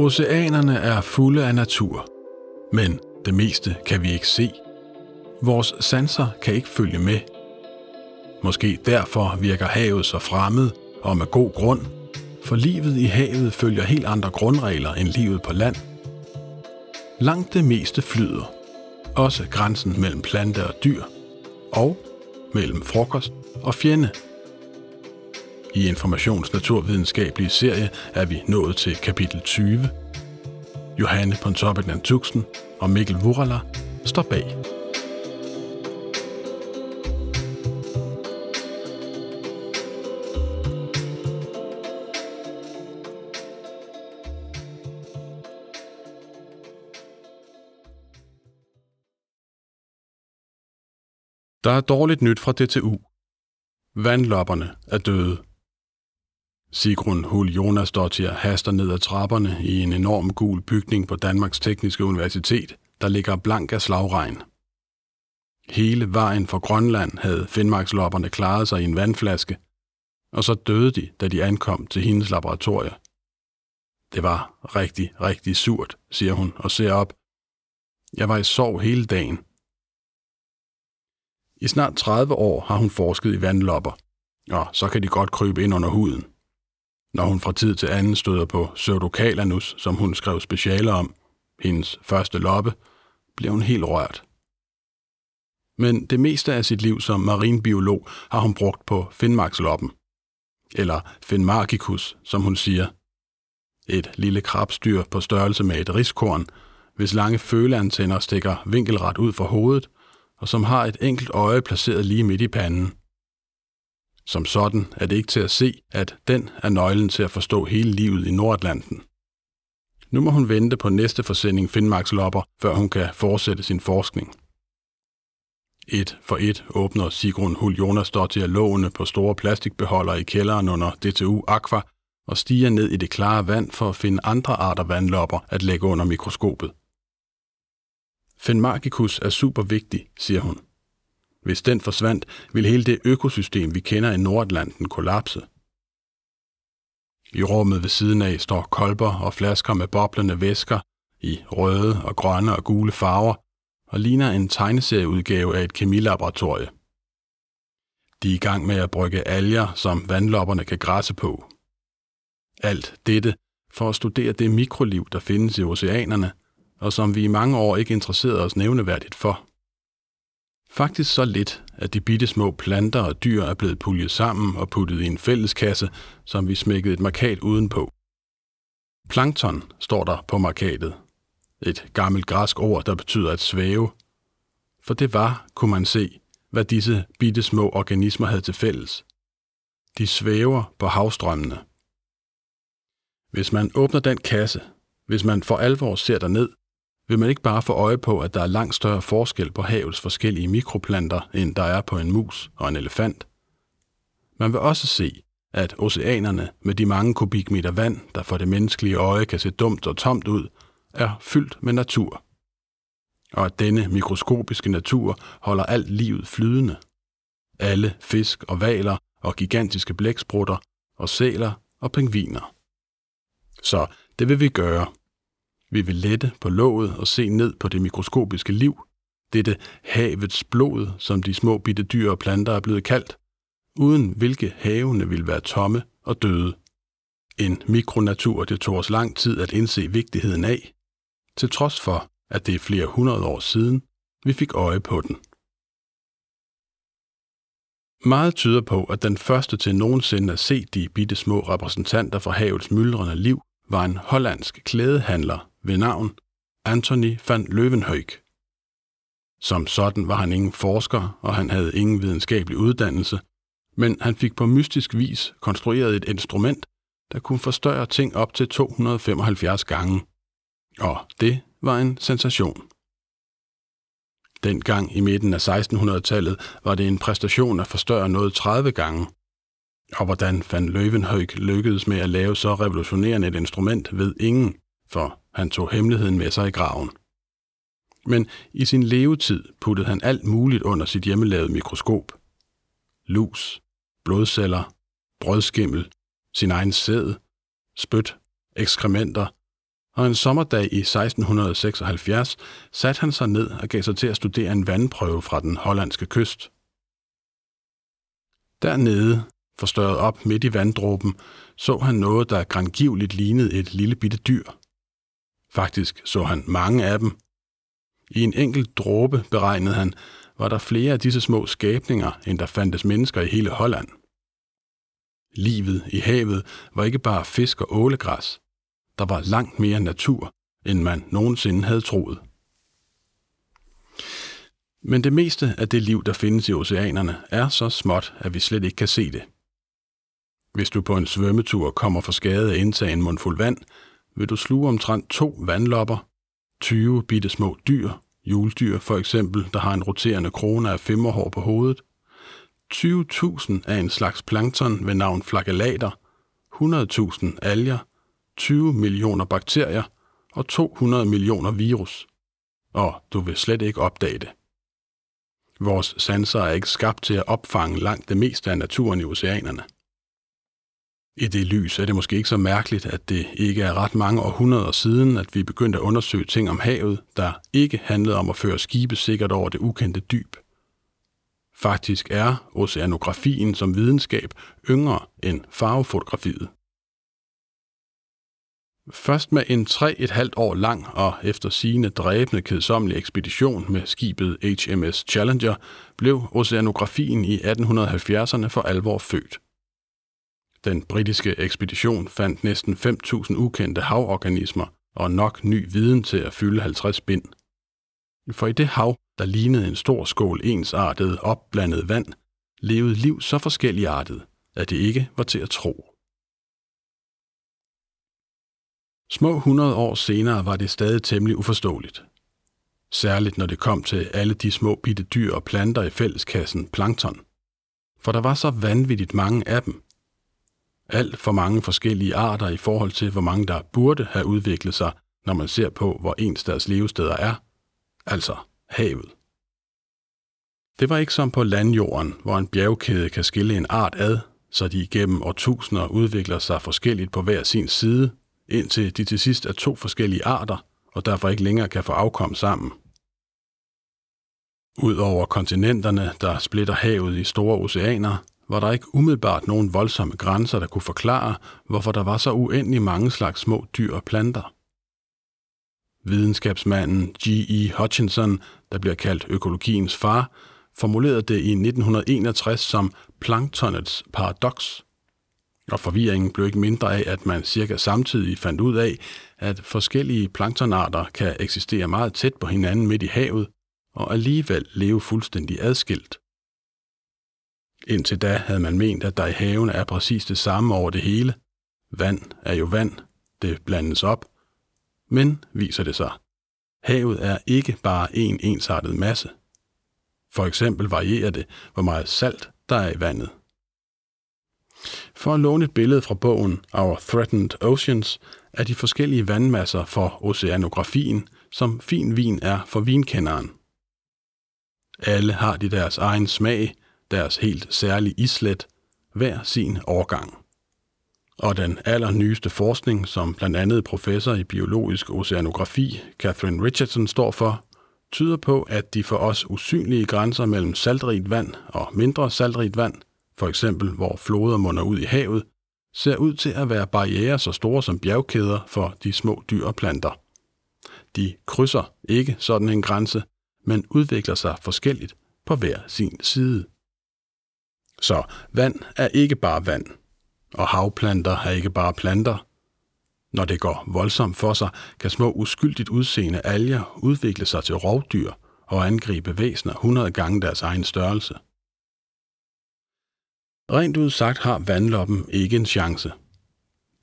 Oceanerne er fulde af natur, men det meste kan vi ikke se. Vores sanser kan ikke følge med. Måske derfor virker havet så fremmed, og med god grund, for livet i havet følger helt andre grundregler end livet på land. Langt det meste flyder, også grænsen mellem plante og dyr, og mellem frokost og fjende. I Informations naturvidenskabelige serie er vi nået til kapitel 20. Johannes Pontoppidan Tuxen og Mikkel Vurreller står bag. Der er dårligt nyt fra DTU. Vandlopperne er døde. Sigrun Huljónsdóttir haster ned ad trapperne i en enorm gul bygning på Danmarks Tekniske Universitet, der ligger blank af slagregn. Hele vejen fra Grønland havde Finmarkslopperne klaret sig i en vandflaske, og så døde de, da de ankom til hendes laboratorier. Det var rigtig, rigtig surt, siger hun og ser op. Jeg var i sorg hele dagen. I snart 30 år har hun forsket i vandlopper, og så kan de godt krybe ind under huden. Når hun fra tid til anden støder på Cerdocalanus, som hun skrev specialer om, hendes første loppe, bliver hun helt rørt. Men det meste af sit liv som marinbiolog har hun brugt på Finmarksloppen, eller finmarchicus, som hun siger. Et lille krabstyr på størrelse med et riskorn, hvis lange føleantænder stikker vinkelret ud fra hovedet, og som har et enkelt øje placeret lige midt i panden. Som sådan er det ikke til at se, at den er nøglen til at forstå hele livet i Nordatlanten. Nu må hun vente på næste forsending Finmarkslopper, før hun kan fortsætte sin forskning. Et for et åbner Sigrun Huljónsdóttir lågene på store plastikbeholdere i kælderen under DTU Aqua og stiger ned i det klare vand for at finde andre arter vandlopper at lægge under mikroskopet. Finmarchicus er super vigtig, siger hun. Hvis den forsvandt, ville hele det økosystem, vi kender i Nordatlanten, kollapse. I rummet ved siden af står kolber og flasker med boblende væsker i røde og grønne og gule farver og ligner en tegneserieudgave af et kemilaboratorie. De er i gang med at brygge alger, som vandlopperne kan græsse på. Alt dette for at studere det mikroliv, der findes i oceanerne, og som vi i mange år ikke interesserede os nævneværdigt for. Faktisk så lidt, at de bittesmå planter og dyr er blevet puljet sammen og puttet i en fælleskasse, som vi smækkede et markat udenpå. Plankton står der på markatet. Et gammelt græsk ord, der betyder at svæve. For det var, kunne man se, hvad disse bittesmå organismer havde til fælles. De svæver på havstrømmene. Hvis man åbner den kasse, hvis man for alvor ser derned, vil man ikke bare få øje på, at der er langt større forskel på havets forskellige mikroplanter, end der er på en mus og en elefant. Man vil også se, at oceanerne med de mange kubikmeter vand, der for det menneskelige øje kan se dumt og tomt ud, er fyldt med natur. Og at denne mikroskopiske natur holder alt livet flydende. Alle fisk og hvaler og gigantiske blæksprutter og sæler og pingviner. Så det vil vi gøre. Vi vil lette på låget og se ned på det mikroskopiske liv, dette havets blod, som de små bitte dyr og planter er blevet kaldt, uden hvilke havene ville være tomme og døde. En mikronatur, det tog os lang tid at indse vigtigheden af, til trods for, at det er flere hundrede år siden, vi fik øje på den. Meget tyder på, at den første til nogensinde at se de bitte små repræsentanter for havets myldrende liv, var en hollandsk klædehandler ved navn Anthony van Leeuwenhoek. Som sådan var han ingen forsker, og han havde ingen videnskabelig uddannelse, men han fik på mystisk vis konstrueret et instrument, der kunne forstørre ting op til 275 gange. Og det var en sensation. Dengang i midten af 1600-tallet var det en præstation at forstørre noget 30 gange. Og hvordan van Leeuwenhoek lykkedes med at lave så revolutionerende et instrument, ved ingen, for han tog hemmeligheden med sig i graven. Men i sin levetid puttede han alt muligt under sit hjemmelavede mikroskop. Lus, blodceller, brødskimmel, sin egen sæd, spyt, ekskrementer og en sommerdag i 1676 satte han sig ned og gav sig til at studere en vandprøve fra den hollandske kyst. Dernede, forstørret op midt i vanddråben, så han noget, der grangiveligt lignede et lille bitte dyr. Faktisk så han mange af dem. I en enkelt dråbe, beregnede han, var der flere af disse små skabninger, end der fandtes mennesker i hele Holland. Livet i havet var ikke bare fisk og ålegræs. Der var langt mere natur, end man nogensinde havde troet. Men det meste af det liv, der findes i oceanerne, er så småt, at vi slet ikke kan se det. Hvis du på en svømmetur kommer for skade at indtage en mundfuld vand, vil du sluge omtrent 2 vandlopper, 20 bitte små dyr, hjuldyr for eksempel, der har en roterende krone af femmerhår på hovedet, 20.000 af en slags plankton ved navn flagellater, 100.000 alger, 20 millioner bakterier og 200 millioner virus. Og du vil slet ikke opdage det. Vores sanser er ikke skabt til at opfange langt det meste af naturen i oceanerne. I det lys er det måske ikke så mærkeligt, at det ikke er ret mange århundreder siden, at vi begyndte at undersøge ting om havet, der ikke handlede om at føre skibe sikkert over det ukendte dyb. Faktisk er oceanografien som videnskab yngre end farvefotografiet. Først med en 3,5 år lang og eftersigende dræbende kedsommelig ekspedition med skibet HMS Challenger blev oceanografien i 1870'erne for alvor født. Den britiske ekspedition fandt næsten 5.000 ukendte havorganismer og nok ny viden til at fylde 50 bind. For i det hav, der lignede en stor skål ensartet, opblandet vand, levede liv så forskelligartet, at det ikke var til at tro. Små 100 år senere var det stadig temmelig uforståeligt. Særligt når det kom til alle de små bitte dyr og planter i fælleskassen plankton. For der var så vanvittigt mange af dem. Alt for mange forskellige arter i forhold til, hvor mange der burde have udviklet sig, når man ser på, hvor ens deres levesteder er. Altså havet. Det var ikke som på landjorden, hvor en bjergkæde kan skille en art ad, så de igennem årtusinder udvikler sig forskelligt på hver sin side, indtil de til sidst er 2 forskellige arter, og derfor ikke længere kan få afkom sammen. Udover kontinenterne, der splitter havet i store oceaner, var der ikke umiddelbart nogen voldsomme grænser, der kunne forklare, hvorfor der var så uendelig mange slags små dyr og planter. Videnskabsmanden G.E. Hutchinson, der bliver kaldt økologiens far, formulerede det i 1961 som planktonets paradoks. Og forvirringen blev ikke mindre af, at man cirka samtidig fandt ud af, at forskellige planktonarter kan eksistere meget tæt på hinanden midt i havet, og alligevel leve fuldstændig adskilt. Indtil da havde man ment, at der i havene er præcis det samme over det hele. Vand er jo vand, det blandes op. Men, viser det sig, havet er ikke bare en ensartet masse. For eksempel varierer det, hvor meget salt der er i vandet. For at låne et billede fra bogen Our Threatened Oceans er de forskellige vandmasser for oceanografien, som fin vin er for vinkenderen. Alle har de deres egen smag, deres helt særlige islet, hver sin årgang. Og den allernyeste forskning, som blandt andet professor i biologisk oceanografi Catherine Richardson står for, tyder på, at de for os usynlige grænser mellem saltrigt vand og mindre saltrigt vand, for eksempel hvor floder munder ud i havet, ser ud til at være barrierer så store som bjergkæder for de små dyr og planter. De krydser ikke sådan en grænse, men udvikler sig forskelligt på hver sin side. Så vand er ikke bare vand, og havplanter er ikke bare planter. Når det går voldsomt for sig, kan små uskyldigt udseende alger udvikle sig til rovdyr og angribe væsener 100 gange deres egen størrelse. Rent udsagt har vandloppen ikke en chance.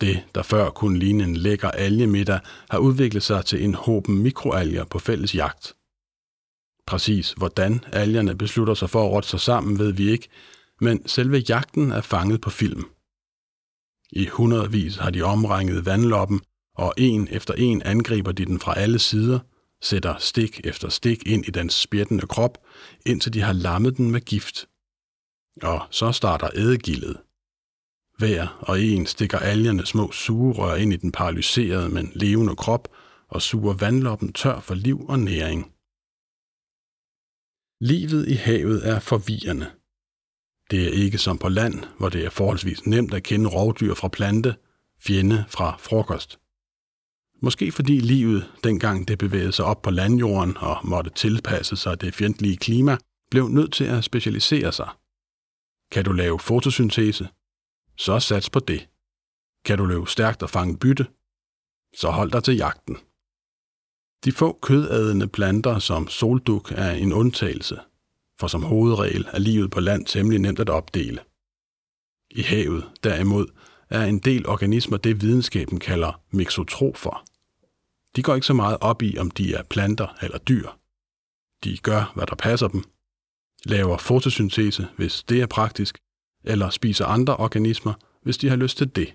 Det, der før kunne ligne en lækker algemiddag, har udviklet sig til en håben mikroalger på fælles jagt. Præcis hvordan algerne beslutter sig for at rotte sig sammen, ved vi ikke, men selve jagten er fanget på film. I hundredvis har de omringet vandloppen, og en efter en angriber de den fra alle sider, sætter stik efter stik ind i dens spjættende krop, indtil de har lammet den med gift. Og så starter ædegildet. Hver og en stikker algerne små sugerør ind i den paralyserede, men levende krop og suger vandloppen tør for liv og næring. Livet i havet er forvirrende. Det er ikke som på land, hvor det er forholdsvis nemt at kende rovdyr fra plante, fjende fra frokost. Måske fordi livet, dengang det bevægede sig op på landjorden og måtte tilpasse sig det fjendtlige klima, blev nødt til at specialisere sig. Kan du lave fotosyntese? Så sats på det. Kan du løbe stærkt og fange bytte? Så hold dig til jagten. De få kødædende planter som solduk er en undtagelse, for som hovedregel er livet på land temmelig nemt at opdele. I havet, derimod, er en del organismer det videnskaben kalder mixotrofer. De går ikke så meget op i, om de er planter eller dyr. De gør, hvad der passer dem, laver fotosyntese, hvis det er praktisk, eller spiser andre organismer, hvis de har lyst til det.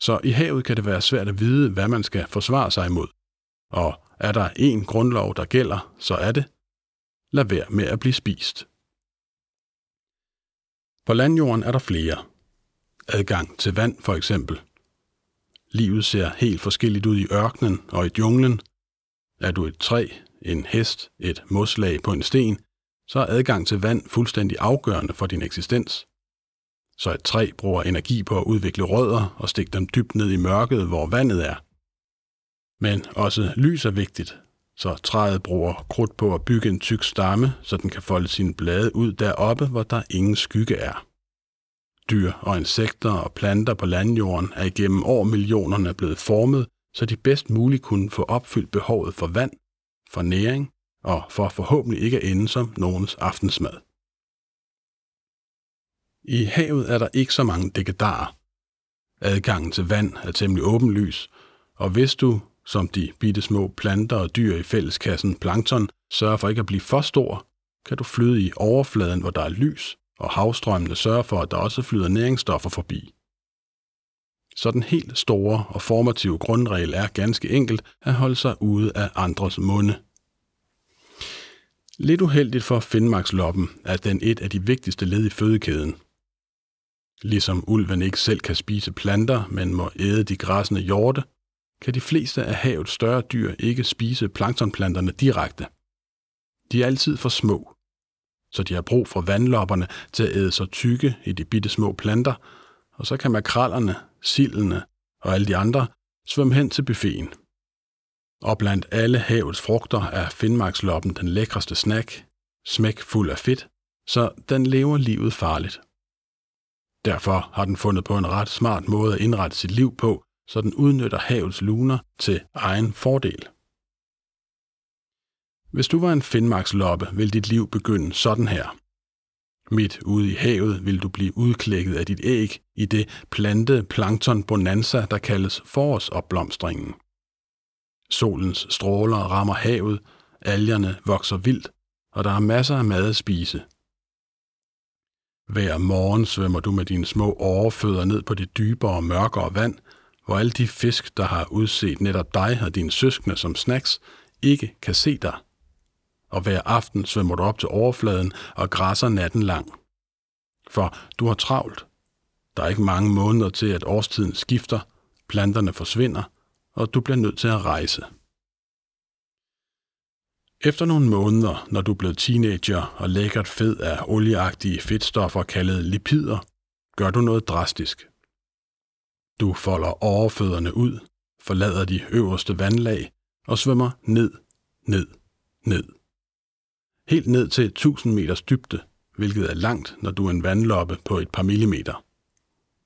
Så i havet kan det være svært at vide, hvad man skal forsvare sig imod. Og er der én grundlov, der gælder, så er det: lad være med at blive spist. På landjorden er der flere. Adgang til vand for eksempel. Livet ser helt forskelligt ud i ørkenen og i junglen. Er du et træ, en hest, et moslag på en sten, så er adgang til vand fuldstændig afgørende for din eksistens. Så et træ bruger energi på at udvikle rødder og stikke dem dybt ned i mørket, hvor vandet er. Men også lys er vigtigt, så træet bruger krudt på at bygge en tyk stamme, så den kan folde sine blade ud deroppe, hvor der ingen skygge er. Dyr og insekter og planter på landjorden er igennem år millionerne blevet formet, så de bedst muligt kunne få opfyldt behovet for vand, for næring og for forhåbentlig ikke at ende som nogens aftensmad. I havet er der ikke så mange dækkedarer. Adgangen til vand er temmelig åbenlys, og hvis du, som de bittesmå planter og dyr i fælleskassen plankton, sørger for ikke at blive for stor, kan du flyde i overfladen, hvor der er lys, og havstrømmene sørger for, at der også flyder næringsstoffer forbi. Så den helt store og formative grundregel er ganske enkelt at holde sig ude af andres munde. Lidt uheldigt for finmarksloppen er den et af de vigtigste led i fødekæden. Ligesom ulven ikke selv kan spise planter, men må æde de græssende hjorte, kan de fleste af havets større dyr ikke spise planktonplanterne direkte. De er altid for små, så de har brug for vandlopperne til at æde sig tykke i de bitte små planter, og så kan makrallerne, sildene og alle de andre svømme hen til buffeten. Og blandt alle havets frugter er finmarksloppen den lækreste snack, smæk fuld af fedt, så den lever livet farligt. Derfor har den fundet på en ret smart måde at indrette sit liv på, så den udnytter havets luner til egen fordel. Hvis du var en finmarksloppe, ville dit liv begynde sådan her. Midt ude i havet vil du blive udklækket af dit æg i det plante-plankton-bonanza, der kaldes forårsopblomstringen. Solens stråler rammer havet, algerne vokser vildt, og der er masser af mad at spise. Hver morgen svømmer du med dine små årefødder ned på det dybere og mørkere vand, hvor alle de fisk, der har udset netop dig og dine søskende som snacks, ikke kan se dig. Og hver aften svømmer du op til overfladen og græsser natten lang. For du har travlt. Der er ikke mange måneder til, at årstiden skifter, planterne forsvinder, og du bliver nødt til at rejse. Efter nogle måneder, når du er blevet teenager og lækkert fed af olieagtige fedtstoffer kaldet lipider, gør du noget drastisk. Du folder overfødderne ud, forlader de øverste vandlag og svømmer ned, ned, ned. Helt ned til 1000 meters dybde, hvilket er langt, når du er en vandloppe på et par millimeter.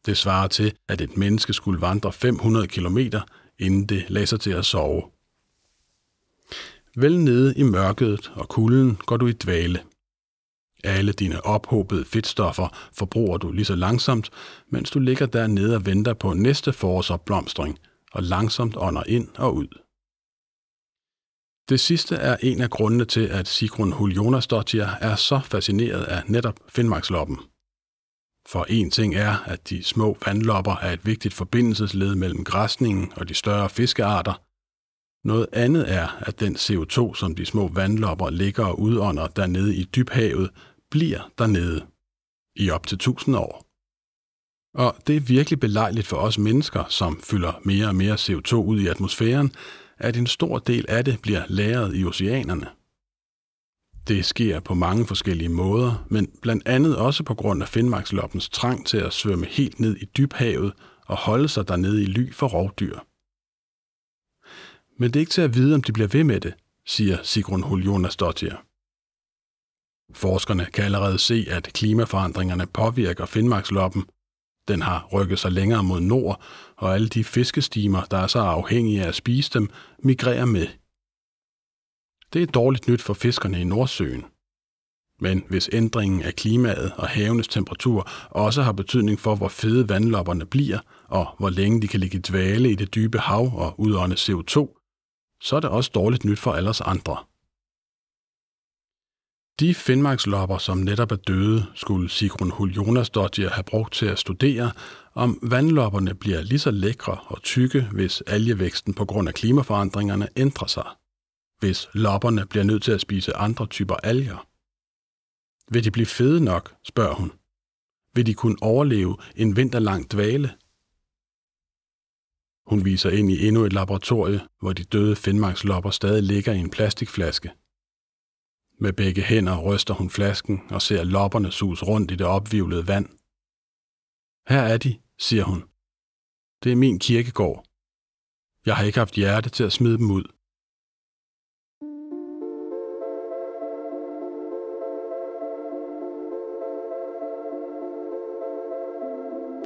Det svarer til, at et menneske skulle vandre 500 kilometer, inden det lagde sig til at sove. Vel nede i mørket og kulden går du i dvale. Alle dine ophobede fedtstoffer forbruger du lige så langsomt, mens du ligger dernede og venter på næste forårsopblomstring og langsomt ånder ind og ud. Det sidste er en af grundene til, at Sigrun Huljónsdóttir er så fascineret af netop finmarksloppen. For en ting er, at de små vandlopper er et vigtigt forbindelsesled mellem græsningen og de større fiskearter. Noget andet er, at den CO2, som de små vandlopper ligger og udånder dernede i dybhavet, bliver dernede i op til 1000 år. Og det er virkelig belejligt for os mennesker, som fylder mere og mere CO2 ud i atmosfæren, at en stor del af det bliver lagret i oceanerne. Det sker på mange forskellige måder, men blandt andet også på grund af Finmarksloppens trang til at svømme helt ned i dybhavet og holde sig dernede i ly for rovdyr. Men det er ikke til at vide, om de bliver ved med det, siger Sigrun Huljónsdóttir. Forskerne kan allerede se, at klimaforandringerne påvirker Finmarksloppen. Den har rykket sig længere mod nord, og alle de fiskestimer, der er så afhængige af at spise dem, migrerer med. Det er dårligt nyt for fiskerne i Nordsøen. Men hvis ændringen af klimaet og havenes temperatur også har betydning for, hvor fede vandlopperne bliver, og hvor længe de kan ligge i dvale i det dybe hav og udånde CO2, så er det også dårligt nyt for alle os andre. De Finmarkslopper, som netop er døde, skulle Sigrun Huljónsdóttir have brugt til at studere, om vandlopperne bliver lige så lækre og tykke, hvis algevæksten på grund af klimaforandringerne ændrer sig. Hvis lopperne bliver nødt til at spise andre typer alger. Vil de blive fede nok, spørger hun. Vil de kunne overleve en vinterlang dvale? Hun viser ind i endnu et laboratorie, hvor de døde Finmarkslopper stadig ligger i en plastikflaske. Med begge hænder ryster hun flasken og ser lopperne sus rundt i det opvivlede vand. Her er de, siger hun. Det er min kirkegård. Jeg har ikke haft hjerte til at smide dem ud.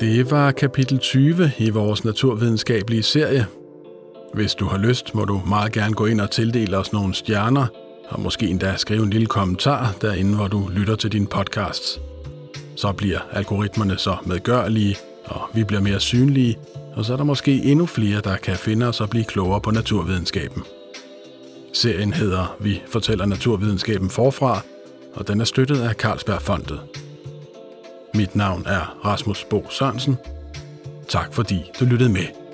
Det var kapitel 20 i vores naturvidenskabelige serie. Hvis du har lyst, må du meget gerne gå ind og tildele os nogle stjerner, og måske endda skrive en lille kommentar derinde, hvor du lytter til din podcast. Så bliver algoritmerne så medgørlige, og vi bliver mere synlige, og så er der måske endnu flere, der kan finde os og blive klogere på naturvidenskaben. Serien hedder Vi fortæller naturvidenskaben forfra, og den er støttet af Carlsbergfondet. Mit navn er Rasmus Bo Sørensen. Tak fordi du lyttede med.